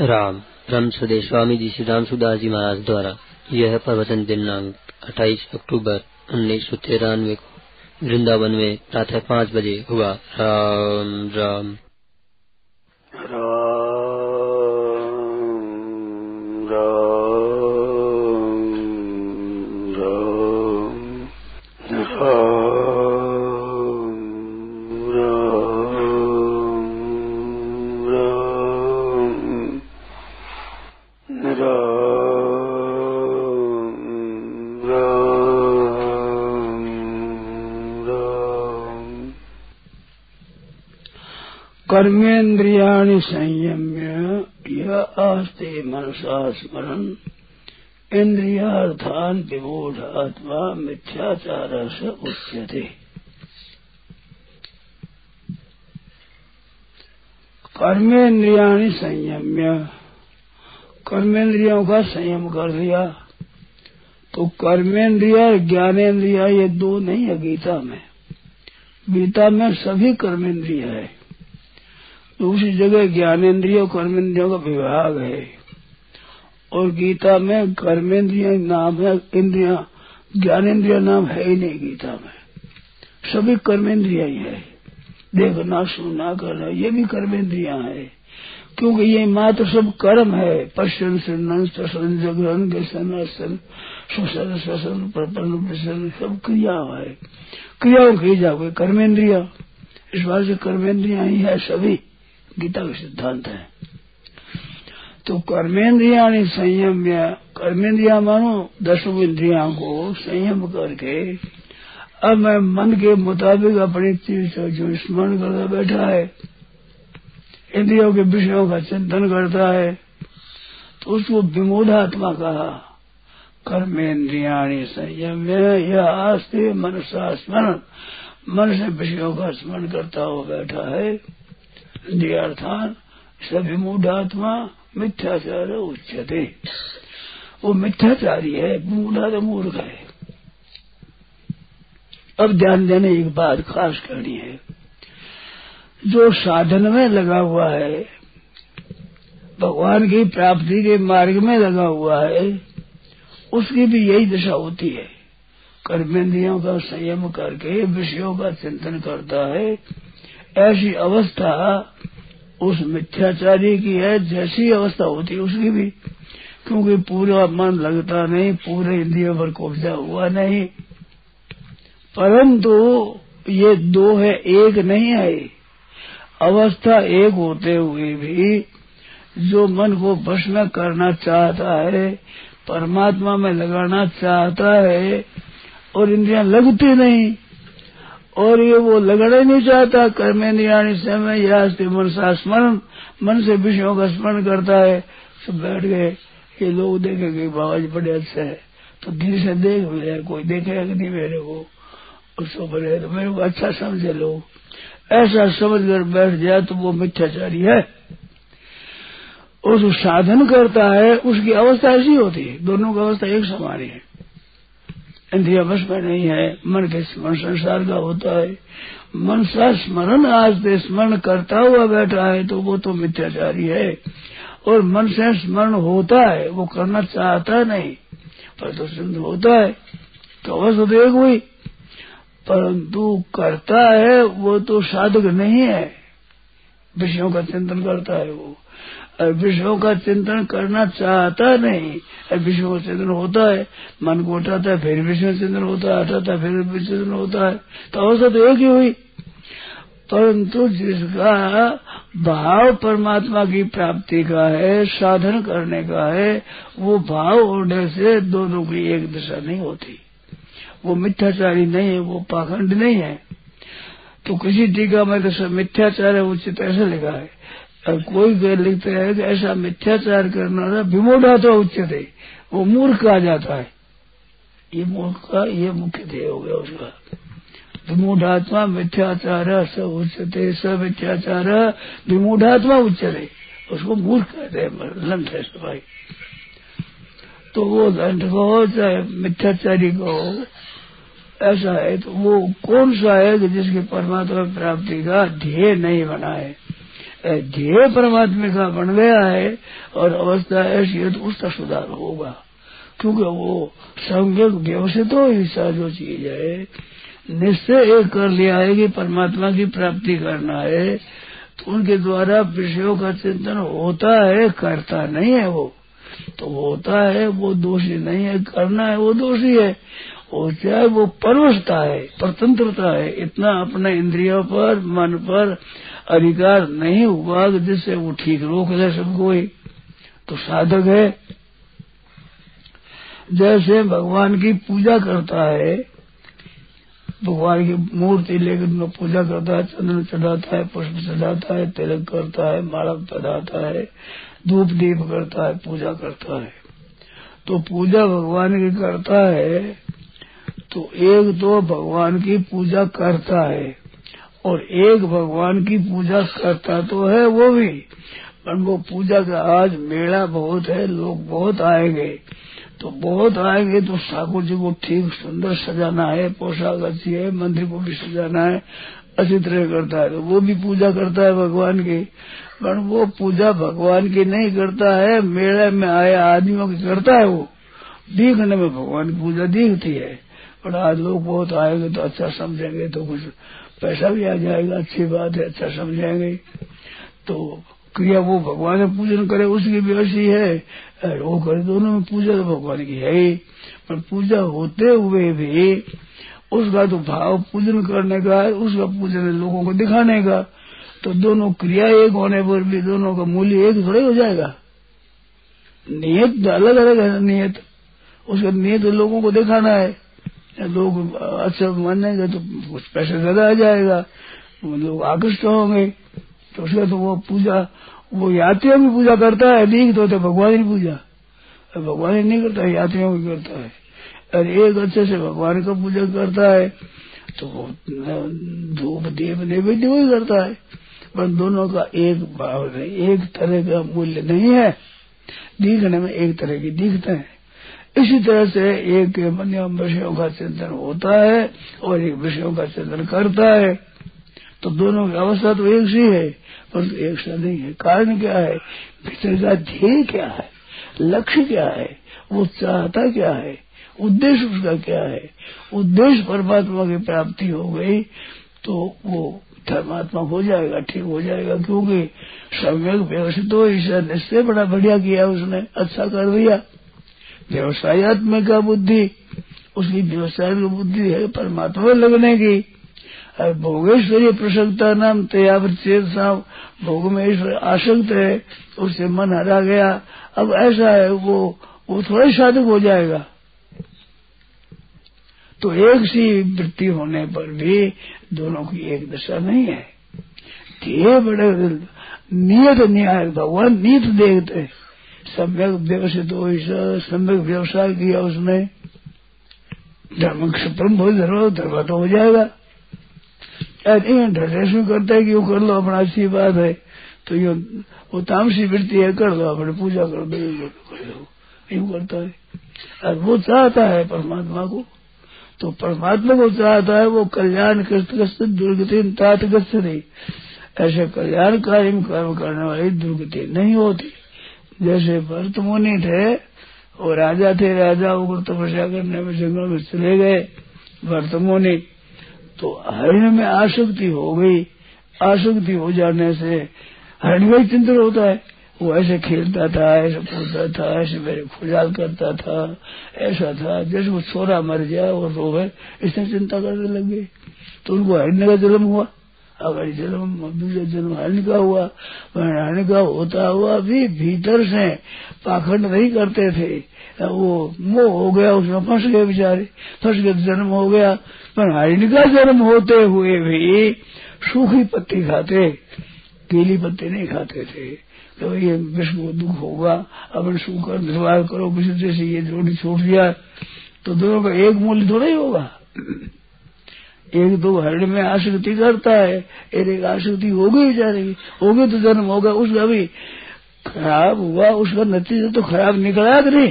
राम रामसुदेव स्वामी जी श्री रामसुदास जी महाराज द्वारा यह प्रवचन दिनांक 28 अक्टूबर 1993 को वृंदावन में प्रातः 5 बजे हुआ। राम राम राम राम राम कर्मेन्द्रियाणि संयम्य यः आस्ते मनसा स्मरन् इंद्रियार्थान् विमूढ़ आत्मा मिथ्याचारः स उच्यते। कर्मेन्द्रियाणि संयम्य, कर्मेन्द्रियों का संयम कर दिया तो कर्मेन्द्रिया ज्ञानेन्द्रिया ये दो नहीं है। गीता में, गीता में सभी कर्मेन्द्रिय है, दूसरी जगह ज्ञानेन्द्रियों कर्मेन्द्रियों का विभाग है और गीता में कर्मेन्द्रिय नाम है, इंद्रिया ज्ञानेन्द्रिय नाम है ही नहीं। गीता में सभी कर्मेन्द्रिय ही है, देखना सुनना करना ये भी कर्मेन्द्रियां है, क्योंकि ये मात्र सब कर्म है। पश्चन सुन श्रसन जगरण गसन सुसन श्वसन प्रपन्न प्रसन सब क्रिया है, क्रियाओं की जाओगे कर्मेन्द्रिया, इस बात से कर्मेन्द्रिया ही है सभी, गीता का सिद्धांत है। तो कर्मेन्द्रिया संयम या कर्मेन्द्रिया मानो 10 इंद्रिया को संयम करके अब मैं मन के मुताबिक अपनी चीज जो स्मरण करता बैठा है, इंद्रियों के विषयों का चिंतन करता है, तो उसको विमोधात्मा कहा। कर्मेन्द्रिया संयम या आस्ते मनसा स्मरण, मन से विषयों का स्मरण करता हुआ बैठा है, अर्थान सभी मूढ़ात्मा मिथ्याचार उच्चते। वो मिथ्याचारी है, मूढ़ात्मा मूर्ख है। अब ध्यान देने एक बात खास करनी है, जो साधन में लगा हुआ है, भगवान की प्राप्ति के मार्ग में लगा हुआ है, उसकी भी यही दशा होती है। कर्मेंद्रियों का संयम करके विषयों का चिंतन करता है, ऐसी अवस्था उस मिथ्याचारी की है, जैसी अवस्था होती है उसकी भी, क्योंकि पूरा मन लगता नहीं, पूरे इंद्रियों पर कब्जा हुआ नहीं। परंतु ये दो है, एक नहीं है। अवस्था एक होते हुए भी जो मन को वश में करना चाहता है, परमात्मा में लगाना चाहता है और इंद्रियां लगती नहीं और ये वो लगना नहीं चाहता, कर्मेन्द्रिया समय यास्ते मनसा स्मरण, मन से विषयों का स्मरण करता है, सब बैठ गए। ये लोग देखेंगे बाबा जी बड़े अच्छे है, तो धीरे से देख मिले, कोई देखेगा कि नहीं मेरे को, उसको बोले तो मेरे को अच्छा समझे लोग, ऐसा समझ कर बैठ जाए तो वो मिथ्याचारी है। और जो साधन करता है उसकी अवस्था ऐसी होती है, दोनों की अवस्था एक समान है। इंद्रिया बस में नहीं है, मन के स्मरण संसार का होता है, मन सा स्मरण आस्ते स्मरण करता हुआ बैठा है तो वो तो मिथ्याचारी है। और मन से स्मरण होता है, वो करना चाहता नहीं पर तो सुंदर होता है, तो अवस्था तो एक हुई। परंतु करता है वो तो साधक नहीं है, विषयों का चिंतन करता है वो, विषयों का चिंतन करना चाहता नहीं, विषयों का चिंतन होता है, मन को उठाता है फिर विषय चिंतन होता है, हटाता है फिर विषय चिंतन होता है, तो अवस्था तो एक ही हुई। परंतु जिसका भाव परमात्मा की प्राप्ति का है, साधन करने का है, वो भाव होने से दोनों की एक दशा नहीं होती। वो मिथ्याचारी नहीं है, वो पाखंड नहीं है। तो किसी टीका में तो मिथ्याचार उचित ऐसा लिखा है, और कोई गैर लिखते है कि ऐसा मिथ्याचार करना था विमूढ़ा तो उच्चते, वो मूर्ख कहा जाता है। ये मूर्ख का ये मुख्य ध्येय हो गया उसका, विमूढ़ात्मा मिथ्याचार स उच्चते, स मिथ्याचार विमूढ़ात्मा उच्चते, उसको मूर्ख कहते हैं, लंठ है भाई। तो वो लंठ को चाहे मिथ्याचारी को ऐसा है, तो वो कौन सा है जिसकी परमात्मा प्राप्ति का ध्येय नहीं बना है, ये परमात्मा का बन गया है और अवस्था ऐसी है तो उसका सुधार होगा, क्योंकि वो संज्ञक व्यवस्थितों हिस्सा जो चीज है निश्चय एक कर लिया है कि परमात्मा की प्राप्ति करना है, तो उनके द्वारा विषयों का चिंतन होता है, करता नहीं है वो, तो होता है वो दोषी नहीं है, करना है वो दोषी है। और चाहे वो परवशता है, परतंत्रता है, इतना अपने इंद्रियों पर मन पर अधिकार नहीं हुआ जिससे वो ठीक रोक ले सबको ही, तो साधक है। जैसे भगवान की पूजा करता है, भगवान की मूर्ति लेकर पूजा करता है, चंदन चढ़ाता है, पुष्प चढ़ाता है, तिलक करता है, माला पहनाता है, धूप दीप करता है, पूजा करता है, तो पूजा भगवान की करता है, तो एक तो भगवान की पूजा करता है और एक भगवान की पूजा करता तो है वो भी, पर वो पूजा का आज मेला बहुत है, लोग बहुत आएंगे, तो बहुत आएंगे तो ठाकुर जी को ठीक सुंदर सजाना है, पोशाक अच्छी है, मंदिर को भी सजाना है, अच्छी तरह करता है, तो वो भी पूजा करता है भगवान की, पर वो पूजा भगवान की नहीं करता है, मेले में आए आदमियों की करता है। वो देखने में भगवान की पूजा दिखती है, पर आज लोग बहुत आएंगे तो अच्छा समझेंगे, तो कुछ पैसा भी आ जाएगा, अच्छी बात है, अच्छा समझेंगे, तो क्रिया वो भगवान में पूजन करे उसकी भी ऐसी है, वो करे, दोनों में पूजा तो भगवान की है ही, पर पूजा होते हुए भी उसका तो भाव पूजन करने का है, उसका पूजन लोगों को दिखाने का, तो दोनों क्रिया एक होने पर भी दोनों का मूल्य एक थोड़ा हो जाएगा। नियत तो अलग अलग है, नियत उसका नियत लोगों को दिखाना है, लोग अच्छा मानेंगे तो कुछ पैसा ज्यादा आ जाएगा, लोग आकर्षित होंगे, तो उसका तो वो पूजा, वो यात्रियों की पूजा करता है, नहीं तो होता भगवान की पूजा, भगवान ही नहीं करता है, यात्रियों की करता है, और एक अच्छे से भगवान का पूजा करता है, तो वो धूप दीप नैवेद्य वही करता है, पर दोनों का एक भाव नहीं, एक तरह का मूल्य नहीं है, दिखने में एक तरह की दिखते हैं। इसी तरह से एक मध्यम विषयों का चिंतन होता है और एक विषयों का चिंतन करता है, तो दोनों की अवस्था तो एक सी है, परंतु तो एक सा नहीं है। कारण क्या है? भीतर का ध्येय क्या है, लक्ष्य क्या है, वो चाहता क्या है, उद्देश्य उसका क्या है। उद्देश्य परमात्मा की प्राप्ति हो गई तो वो धर्मात्मा हो जाएगा, ठीक हो जाएगा, क्योंकि सम्यक व्यवस्थित हो, ईश्वर निश्चय बड़ा बढ़िया किया उसने, अच्छा कर दिया। व्यवसायत्मक बुद्धि, उसकी व्यवसाय बुद्धि है परमात्मा में लगने की। भोगेश्वरी प्रसक्ता नाम तयावर चेत साहब, भोग में ईश्वर आसक्त है, उससे मन हरा गया। अब ऐसा है वो थोड़ा साधक हो जाएगा, तो एक सी वृत्ति होने पर भी दोनों की एक दशा नहीं है। ये बड़े नियत न्याय भगवान नीत देखते हैं, सम्यक व्यवस्थित हो, सम्यक व्यवसाय किया उसने, धर्म क्षत्रम बहुत धर्म धर्म तो हो जाएगा, ढेर करता है कि वो कर लो अपना, अच्छी बात है, तो ये वो तामसी वृत्ति है, कर लो अपने, पूजा कर दो, ये कर लो, यूं करता है। और वो चाहता है परमात्मा को, तो परमात्मा को चाहता है वो कल्याण कृष्ट दुर्गति तात गस्त नहीं, ऐसे कल्याण कार्य में कर्म करने वाली दुर्गति नहीं होती। जैसे भरत मुनि थे और राजा थे, राजा होकर तपस्या करने में जंगल में चले गए भरत मुनि, तो हरण में आसक्ति हो गई। आसक्ति हो जाने से हरण में ही चिंतन होता है, वो ऐसे खेलता था, ऐसे कूदता था, ऐसे मेरे खुजाल करता था, ऐसा था, जैसे वो छोरा मर गया और रो गए, इसने चिंता करने लग गई, तो उनको हरण का जन्म हुआ। अगर जन्म दूसरा जन्म हरण का हुआ, हरण का होता हुआ भी भीतर से पाखंड नहीं करते थे, वो मोह हो गया, उसमें फंस गए बेचारे, फंस गए, जन्म हो गया। पर हरण का जन्म होते हुए भी सूखी पत्ती खाते, गीली पत्ती नहीं खाते थे, तो ये विश्व को दुख होगा, अपन सूखा निर्वाह करो, किसी जैसे ये जोड़ी छोड़ दिया, तो दोनों का एक मूल्य थोड़ा ही होगा। एक दो हरण में आसक्ति करता है, एक आसक्ति होगी बेचारेगी, होगी तो जन्म होगा, उसका भी खराब हुआ, उसका नतीजा तो खराब निकला नहीं,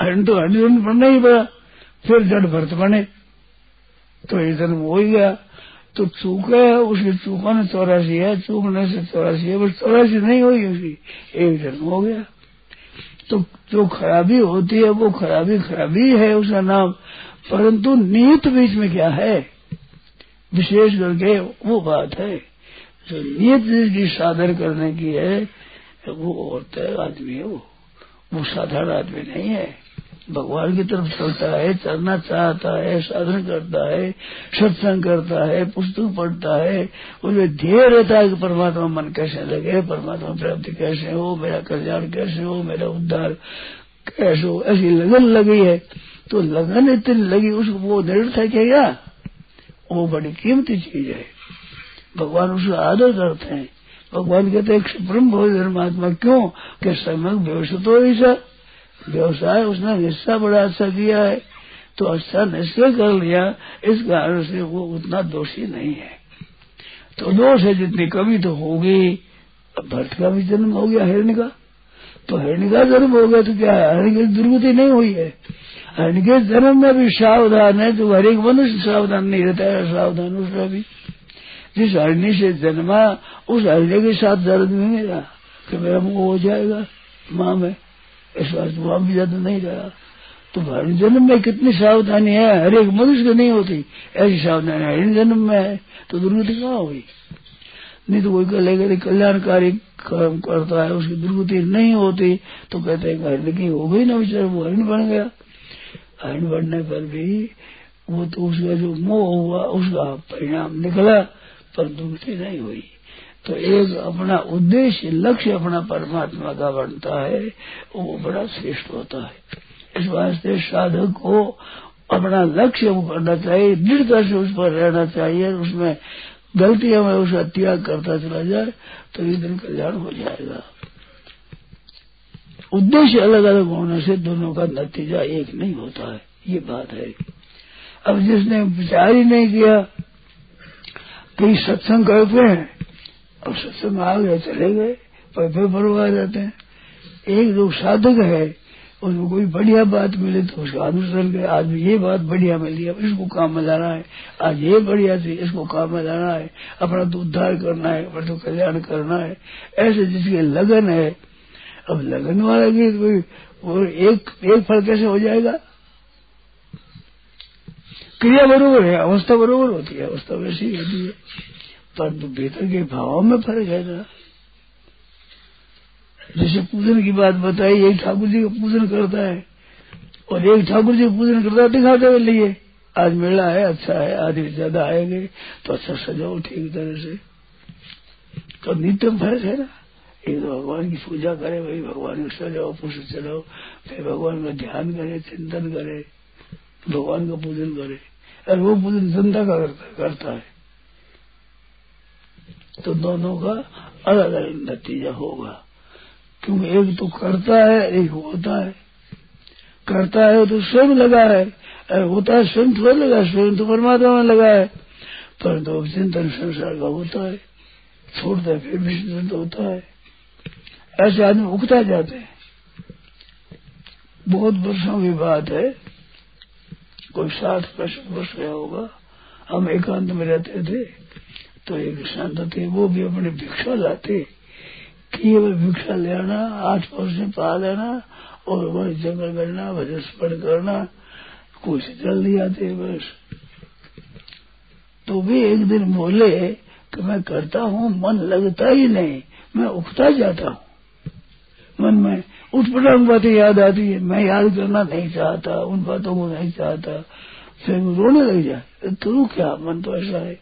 हरण तो हरण पड़ना ही पड़ा, फिर जड़ भरत बने, तो ये जन्म हो ही गया। तो चूका है उसने, चूका ने 84 है, चूकने से 84 है, बस 84 नहीं हुई उसकी, एक जन्म हो गया। तो जो खराबी होती है वो खराबी खराबी है उसका नाम, परंतु नियत बीच में क्या है, विशेष करके वो बात है जो नियत जिसकी साधन करने की है वो औरत है, आदमी है, वो साधारण आदमी नहीं है, भगवान की तरफ चलता है, चलना चाहता है, साधन करता है, सत्संग करता है, पुस्तक पढ़ता है, उसमें ध्येय रहता है कि परमात्मा मन कैसे लगे, परमात्मा प्राप्ति कैसे हो, मेरा कल्याण कैसे हो, मेरा उद्धार कैसे हो, ऐसी लगन लगी है। तो लगन इतनी लगी उसको, वो निरर्थक है क्या? वो बड़ी कीमती चीज है, भगवान उसका आदर करते हैं। भगवान कहते हैं ब्रह्म भोज धर्मात्मा, क्यों कि सम्यक व्यवस्थित हो, ऐसा व्यवसाय उसने हिस्सा बड़ा अच्छा दिया है, तो अच्छा निश्चय कर लिया, इस कारण से वो उतना दोषी नहीं है। तो दोष है जितनी कमी तो होगी। अब भट्ट का भी जन्म हो गया, हिरण्य का, तो हिरण्य का जन्म हो गया तो क्या है, हिरण्य की दुर्गति नहीं हुई है। हिरण्य के जन्म में भी सावधान है, तो हर एक मनुष्य सावधान नहीं रहता है, सावधान उसका भी। जिस हिरण्य से जन्मा उस हिरण्य के साथ दर्द नहीं रहा कि मेरा मुंह हो जाएगा माँ में, इस बात वहां भी ज्यादा नहीं रहा। तो हरण जन्म में कितनी सावधानी है, हर एक मनुष्य को नहीं होती ऐसी सावधानी हरण जन्म में है, तो दुर्गति कहाँ हुई? नहीं तो कोई कल्याण कल्याणकारी कर्म करता है उसकी दुर्गति नहीं होती, तो कहते हैं हरण की हो गई ना, बेचारा वो हरण बन गया। हरण बनने पर भी वो तो उसका जो मोह हुआ उसका परिणाम निकला, पर दुर्गति नहीं हुई। तो एक अपना उद्देश्य लक्ष्य अपना परमात्मा का बनता है, वो बड़ा श्रेष्ठ होता है। इस वास्ते साधक को अपना लक्ष्य वो करना चाहिए, दृढ़ता से उस पर रहना चाहिए, उसमें गलतियां में उसका त्याग करता चला जाए तो ये दिन कल्याण हो जाएगा। उद्देश्य अलग अलग होने से दोनों का नतीजा एक नहीं होता है, ये बात है। अब जिसने विचार ही नहीं किया कि सत्संग करते हैं, अब सत्संग आ गए चले गए, पैपे भरवा जाते हैं। एक जो साधक है उसको कोई बढ़िया बात मिले तो उसका अनुसरण करे, आज ये बात बढ़िया मिली, अब इसको काम में लाना है, आज ये बढ़िया थी इसको काम में लाना है, अपना तो उद्धार करना है, अपना तो कल्याण करना है, ऐसे जिसकी लगन है। अब लगन वाला गीत कोई एक फल कैसे हो जाएगा? क्रिया बरोबर है, अवस्था बरोबर होती है, अवस्था वैसी होती है, पर भीतर के भावों में फर्क है ना। जैसे पूजन की बात बताई, एक ठाकुर जी का पूजन करता है और एक ठाकुर जी का पूजन करता है दिखाते हुए लिए, आज मेला है अच्छा है, आदमी ज्यादा आएंगे तो अच्छा सजाओ ठीक तरह से, तो नित्यम फर्क है ना। एक भगवान की पूजा करे, वही भगवान को सजाओ पुष्प चढ़ाओ, फिर भगवान का ध्यान करे, चिंतन करे, भगवान का पूजन करे, और वो पूजन जनता का करता है, तो दोनों का अलग अलग नतीजा होगा, क्योंकि एक तो करता है एक होता है। करता है तो स्वयं लगा है, और होता है स्वयं थोड़ा लगा, स्वयं तो परमात्मा में लगा है, पर तो चिंतन संसार का होता है, छोड़ता है फिर भी चिंतन होता है। ऐसे आदमी उगता जाते हैं। बहुत वर्षों की बात है, कोई 60-65 वर्ष गया होगा, हम एकांत में रहते थे, तो एक संत थे वो भी अपने भिक्षा लाते, कि भिक्षा लेना, 8 परसेंट पा लेना और वही जंगल करना, भजन स्मरण करना, कुछ जल नहीं आते बस। तो भी एक दिन बोले कि मैं करता हूँ, मन लगता ही नहीं, मैं उठता जाता हूँ, मन में उठपटांग बातें याद आती है, मैं याद करना नहीं चाहता, उन बातों को नहीं चाहता, फिर रोने लग जाए, करूँ क्या, मन तो ऐसा है।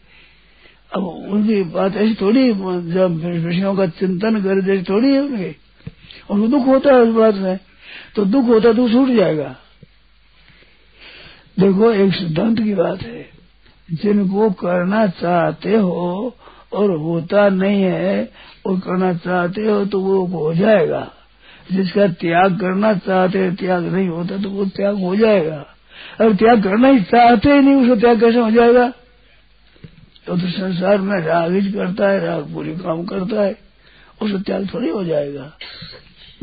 अब उनकी बात ऐसी थोड़ी, जब विषयों का चिंतन करे जैसी थोड़ी है उनकी, उनको दुख होता है उस बात में, तो दुख होता तो छूट जाएगा। देखो एक सिद्धांत की बात है, जिनको करना चाहते हो और होता नहीं है, और करना चाहते हो तो वो हो जाएगा, जिसका त्याग करना चाहते हो त्याग नहीं होता तो वो त्याग हो जाएगा, और त्याग करना ही चाहते ही नहीं उसको त्याग कैसे हो जाएगा? तो संसार में राग ही करता है, राग पूरी काम करता है, उसका त्याग थोड़ी हो जाएगा।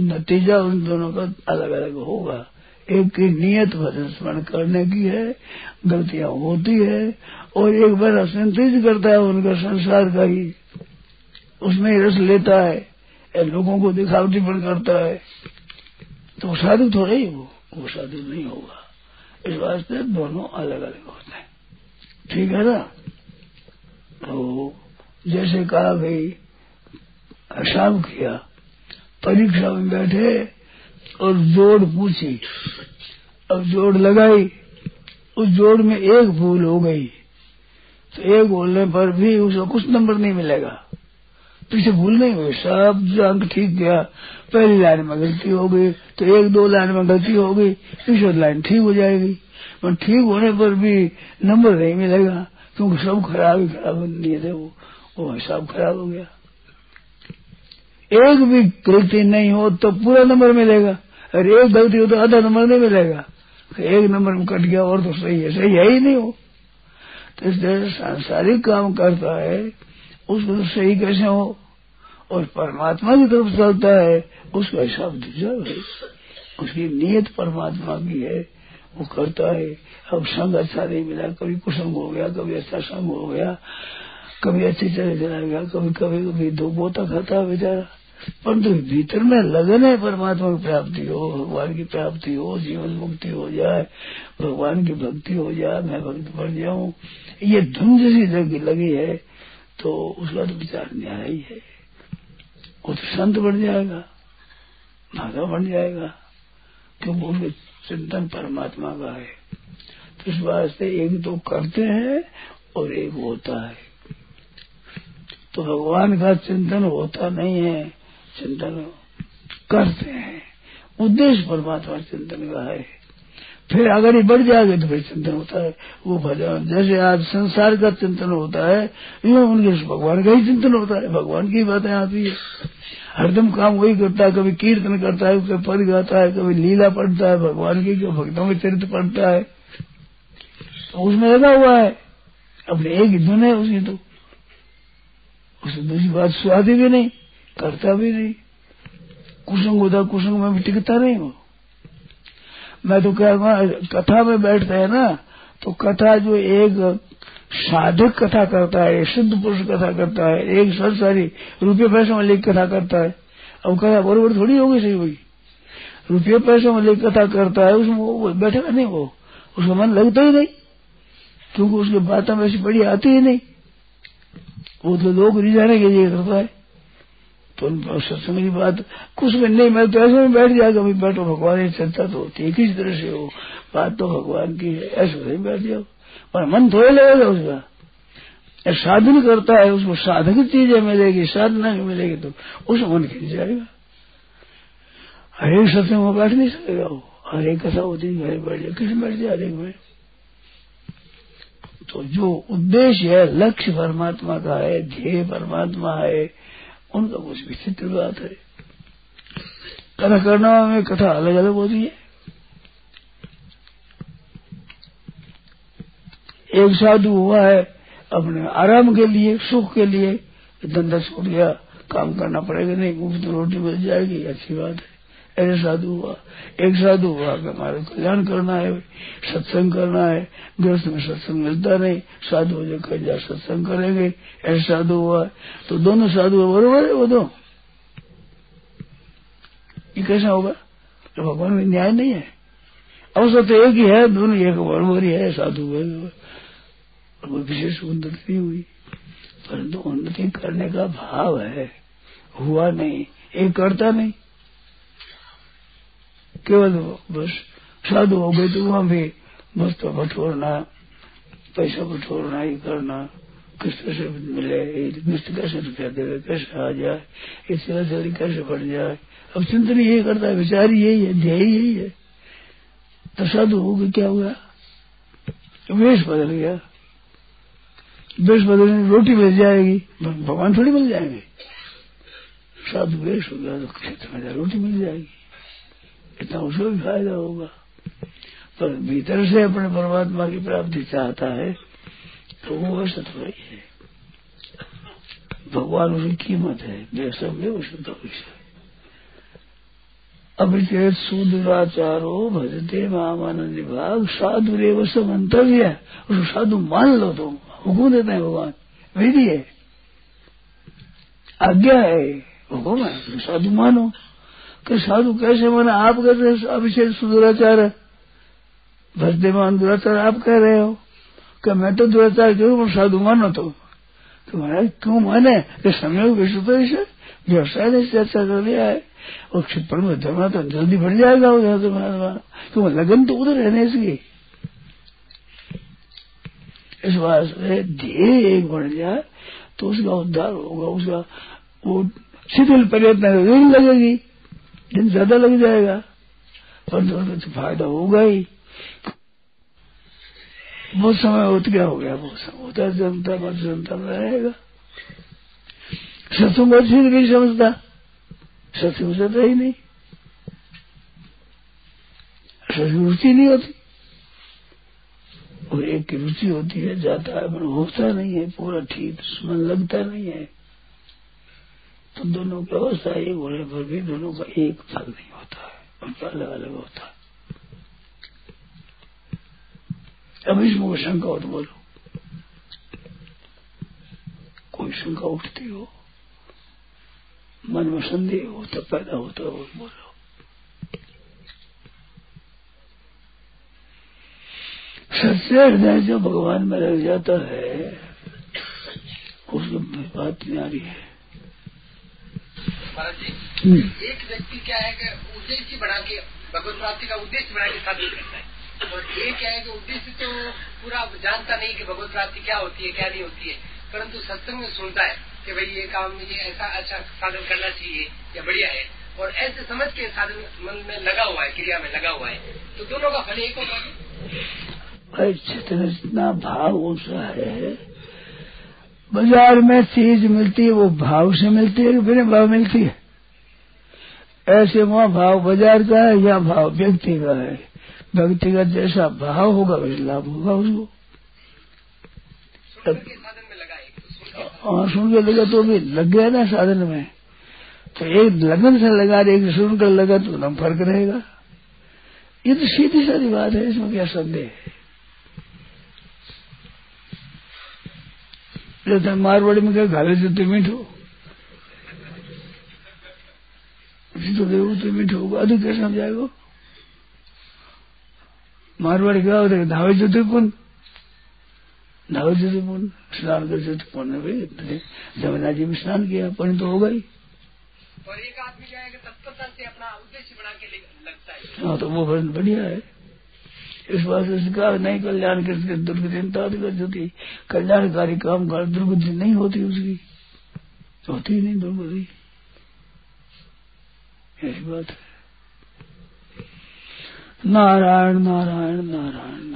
नतीजा उन दोनों का अलग अलग होगा, एक ही नियत पर स्मरण करने की है, गलतियां होती है और एक बार असंतुष्ट करता है उनका संसार का ही, उसमें रस लेता है, लोगों को दिखावटीपन करता है, तो साधु थोड़ा ही वो साधु नहीं होगा। इस वास्ते दोनों अलग अलग होते हैं, ठीक है ना। तो जैसे कहा भाई शाम किया, परीक्षा में बैठे और जोड़ पूछी, अब जोड़ लगाई, उस जोड़ में एक भूल हो गई तो एक बोलने पर भी उसको कुछ नंबर नहीं मिलेगा। पीछे भूल नहीं हुई, सब अंक ठीक गया, पहली लाइन में गलती हो गई तो एक दो लाइन में गलती हो गई, तीसरी लाइन ठीक हो जाएगी, पर ठीक होने पर भी नंबर नहीं मिलेगा क्योंकि सब खराब ही खराब नहीं थे, वो हिसाब खराब हो गया। एक भी गलती नहीं हो तो पूरा नंबर मिलेगा, और एक गलती हो तो आधा नंबर नहीं मिलेगा, एक नंबर में कट गया और तो सही है ही नहीं हो। तो इस तरह सांसारिक काम करता है उसको तो सही कैसे हो, और परमात्मा की तरफ चलता है उसका हिसाब जब है, उसकी नीयत परमात्मा की है, वो करता है। अब संग अच्छा नहीं मिला, कभी कुसंग हो गया, कभी अच्छा संग हो गया, कभी अच्छी तरह चला गया, कभी दो बोता खाता बेचारा, परंतु भीतर में लगन है परमात्मा की प्राप्ति हो, भगवान की प्राप्ति हो, जीवन मुक्ति हो जाए, भगवान की भक्ति हो जाए, मैं भक्त बन जाऊं, ये धुन जैसी लगी है तो उसका तो विचार न्याय ही है। वो तो संत बन जाएगा, भागा बन जाएगा, क्योंकि उसके चिंतन परमात्मा का है। तो इस वास्ते एक तो करते हैं और एक होता है। तो भगवान का चिंतन होता नहीं है, चिंतन करते हैं, उद्देश्य परमात्मा चिंतन का है। फिर अगर ये बढ़ जाएगा तो फिर चिंतन होता है वो भगवान, जैसे आज संसार का चिंतन होता है यूँ उनके भगवान का ही चिंतन होता है, भगवान की बातें आती है, हरदम काम वही करता है, कभी कीर्तन करता है, कभी पद गाता है, कभी लीला पढ़ता है भगवान की, कभी भक्तों के चरित्र पढ़ता है, तो उसमें लगा हुआ है। अपने एक ही धुन है उसकी, तो उसकी दूसरी बात स्वादी भी नहीं, करता भी नहीं, कुसंग होता, कुसंग में भी टिकता नहीं हो। मैं तो कह रहा हूँ कथा में बैठते हैं ना, तो कथा जो एक साधक कथा करता है, सिद्ध पुरुष कथा करता है, एक सर सारी रुपये पैसों में लेकर कथा करता है, अब कथा बरोबर थोड़ी होगी, सही हुई रुपये पैसों में लेकर कथा करता है, उसमें वो बैठेगा नहीं, वो उसका मन लगता ही नहीं क्योंकि उसकी बातें वैसी बड़ी आती ही नहीं, वो तो लोग रिझाने के लिए करता है। तो सत्संग की बात कुछ में नहीं, मैं तो ऐसे में बैठ जाए, कभी बैठो भगवान की चिंता तो होती है किस तरह से हो, बात तो भगवान की है, ऐसे नहीं बैठ जाओ पर मन थोड़ा लगेगा उसका। साधन करता है, उसको साधक चीजें मिलेगी, साधना मिलेगी तो उस मन खिंच जाएगा, हरेक सत्संग में बैठ नहीं सकेगा वो, हरेक कथा होती है बैठ जाए, किस बैठ जाए हरेक में। तो जो उद्देश्य है, लक्ष्य परमात्मा का है, ध्येय परमात्मा है, उनका कुछ विचित्र बात है। कथा करना में कथा अलग अलग होती है, एक साधु हुआ है अपने आराम के लिए, सुख के लिए, धंधा छोड़ गया, काम करना पड़ेगा नहीं, मुफ्त रोटी मिल जाएगी, अच्छी बात है, ऐसे साधु हुआ। एक साधु हुआ कि हमारे कल्याण करना है, सत्संग करना है, गृहस्थ में सत्संग मिलता नहीं, साधु हो जाए कहीं जा सत्संग करेंगे, ऐसे साधु हुआ। तो दोनों साधु बरोबर है, वो दो ये कैसा होगा, तो भगवान में न्याय नहीं है। अवसर तो एक ही है, दोनों एक बरोबर ही है, साधु है, कोई विशेष उन्नति नहीं हुई, परंतु उन्नति करने का भाव है, हुआ नहीं, एक करता नहीं, केवल बस साधु हो गए तो वहां भी वस्त्र बटोरना, पैसा बटोरना, ये करना, किस तरह से मिले, किस्त कैसे रुपया देवे, कैसे आ जाए, इस तरह से कैसे बढ़ जाए, अब चिंतन यही करता है, विचार यही है, ध्येय यही है। तो साधु हो गए, क्या हुआ, वेश बदल गया, वेश बदलने रोटी मिल जाएगी, भगवान थोड़ी मिल जाएंगे, साधु वेश हो गया तो क्षेत्र में रोटी मिल जाएगी, इतना उसको भी फायदा होगा। पर भीतर से अपने परमात्मा की प्राप्ति चाहता है तो वो सत्वरी है, भगवान उसकी कीमत है, जैसा में उसमें अभिचेत सुदुराचारो भजते मामानंद विभाग साधु रेव से मंतव्य है। उसको साधु मान लो, तुम हुक्म देते हैं भगवान, विधि है, आज्ञा है, हुक्म है, साधु मानो। कि साधु कैसे माना? आप कहते हैं अभिचेत सुदुराचार है, भजते मान दुराचार आप कह रहे हो। कि मैं तो दुराचार करूँ पर साधु मानो। तो महाराज क्यों माने? कि समय विश्व व्यवसाय ने चर्चा कर दिया है और क्षिपण में धरना तो जल्दी बढ़ जाएगा उधर। तो क्यों लगन तो उधर रहने इसकी, इस बात से धीरे एक बढ़ जाए तो उसका उद्धार होगा। उसका वो शिथिल प्रयत्न ऋण लगेगी, दिन ज्यादा लग जाएगा, पर फायदा होगा ही। बहुत समय होता क्या हो गया, बहुत समय होता जनता पर जनता में रहेगा। सत्संग अच्छी नहीं समझता, सत्संग समझता ही नहीं, सत्संग रुचि नहीं होती। और एक की रुचि होती है, जाता है पर होता नहीं है पूरा ठीक, मन लगता नहीं है। तो दोनों की अवस्था एक होने पर भी दोनों का एक फल नहीं होता है, उनका अलग अलग होता है। अब इसमें शंका उठ बोलो, कोई शंका उठती हो, मन में संदेह हो तब पैदा होता है, बोलो। सच्चे हृदय जो भगवान में लग जाता है उसमें बात नहीं आ रही है। महाराज जी, एक व्यक्ति क्या है कि उद्देश्य बना के भगवत प्राप्ति का उद्देश्य बना के साधना करता है, और ये क्या है कि उद्देश्य तो पूरा जानता नहीं कि भगवत प्राप्ति क्या होती है क्या नहीं होती है, परंतु सत्संग में सुनता है कि भाई ये काम मुझे ऐसा अच्छा साधन करना चाहिए या बढ़िया है, और ऐसे समझ के साधन मन में लगा हुआ है, क्रिया में लगा हुआ है, तो दोनों का फल एक होगा। भाई जितना भाव ऊंचा है, बाजार में चीज मिलती है वो भाव से मिलती है कि बिना भाव मिलती है? ऐसे वहाँ भाव बाजार का है या भाव व्यक्ति का है। व्यक्ति का जैसा भाव होगा वैसे लाभ होगा उसको। और सुन के लगा तो भी लग गया ना साधन में, तो एक लगन से लगा एक सुनकर लगा तो एकदम फर्क रहेगा। ये तो सीधी सारी बात है, इसमें क्या संदेह है। जैसे मारवाड़ी में क्या घाले जूते मीठो, तो देव तो मीठो होगा, अधिक कैसे समझाएगा। मारवाड़ी क्या होता है, धावे जूते कौन, धावे जूते कौन, स्नान कर जूते कौन है भाई। जमुना जी में स्नान किया, पानी तो होगा ही। और एक आदमी जाएगा तत्परता से अपना उद्देश्य बना के लगता है, हाँ तो वो भजन बढ़िया है। इस बात से स्वीकार नहीं, कल्याण करके दुर्गतिनता होती, कल्याणकारी काम कर दुर्गति नहीं होती, उसकी होती ही नहीं दुर्गति। ऐसी बात है। नारायण नारायण नारायण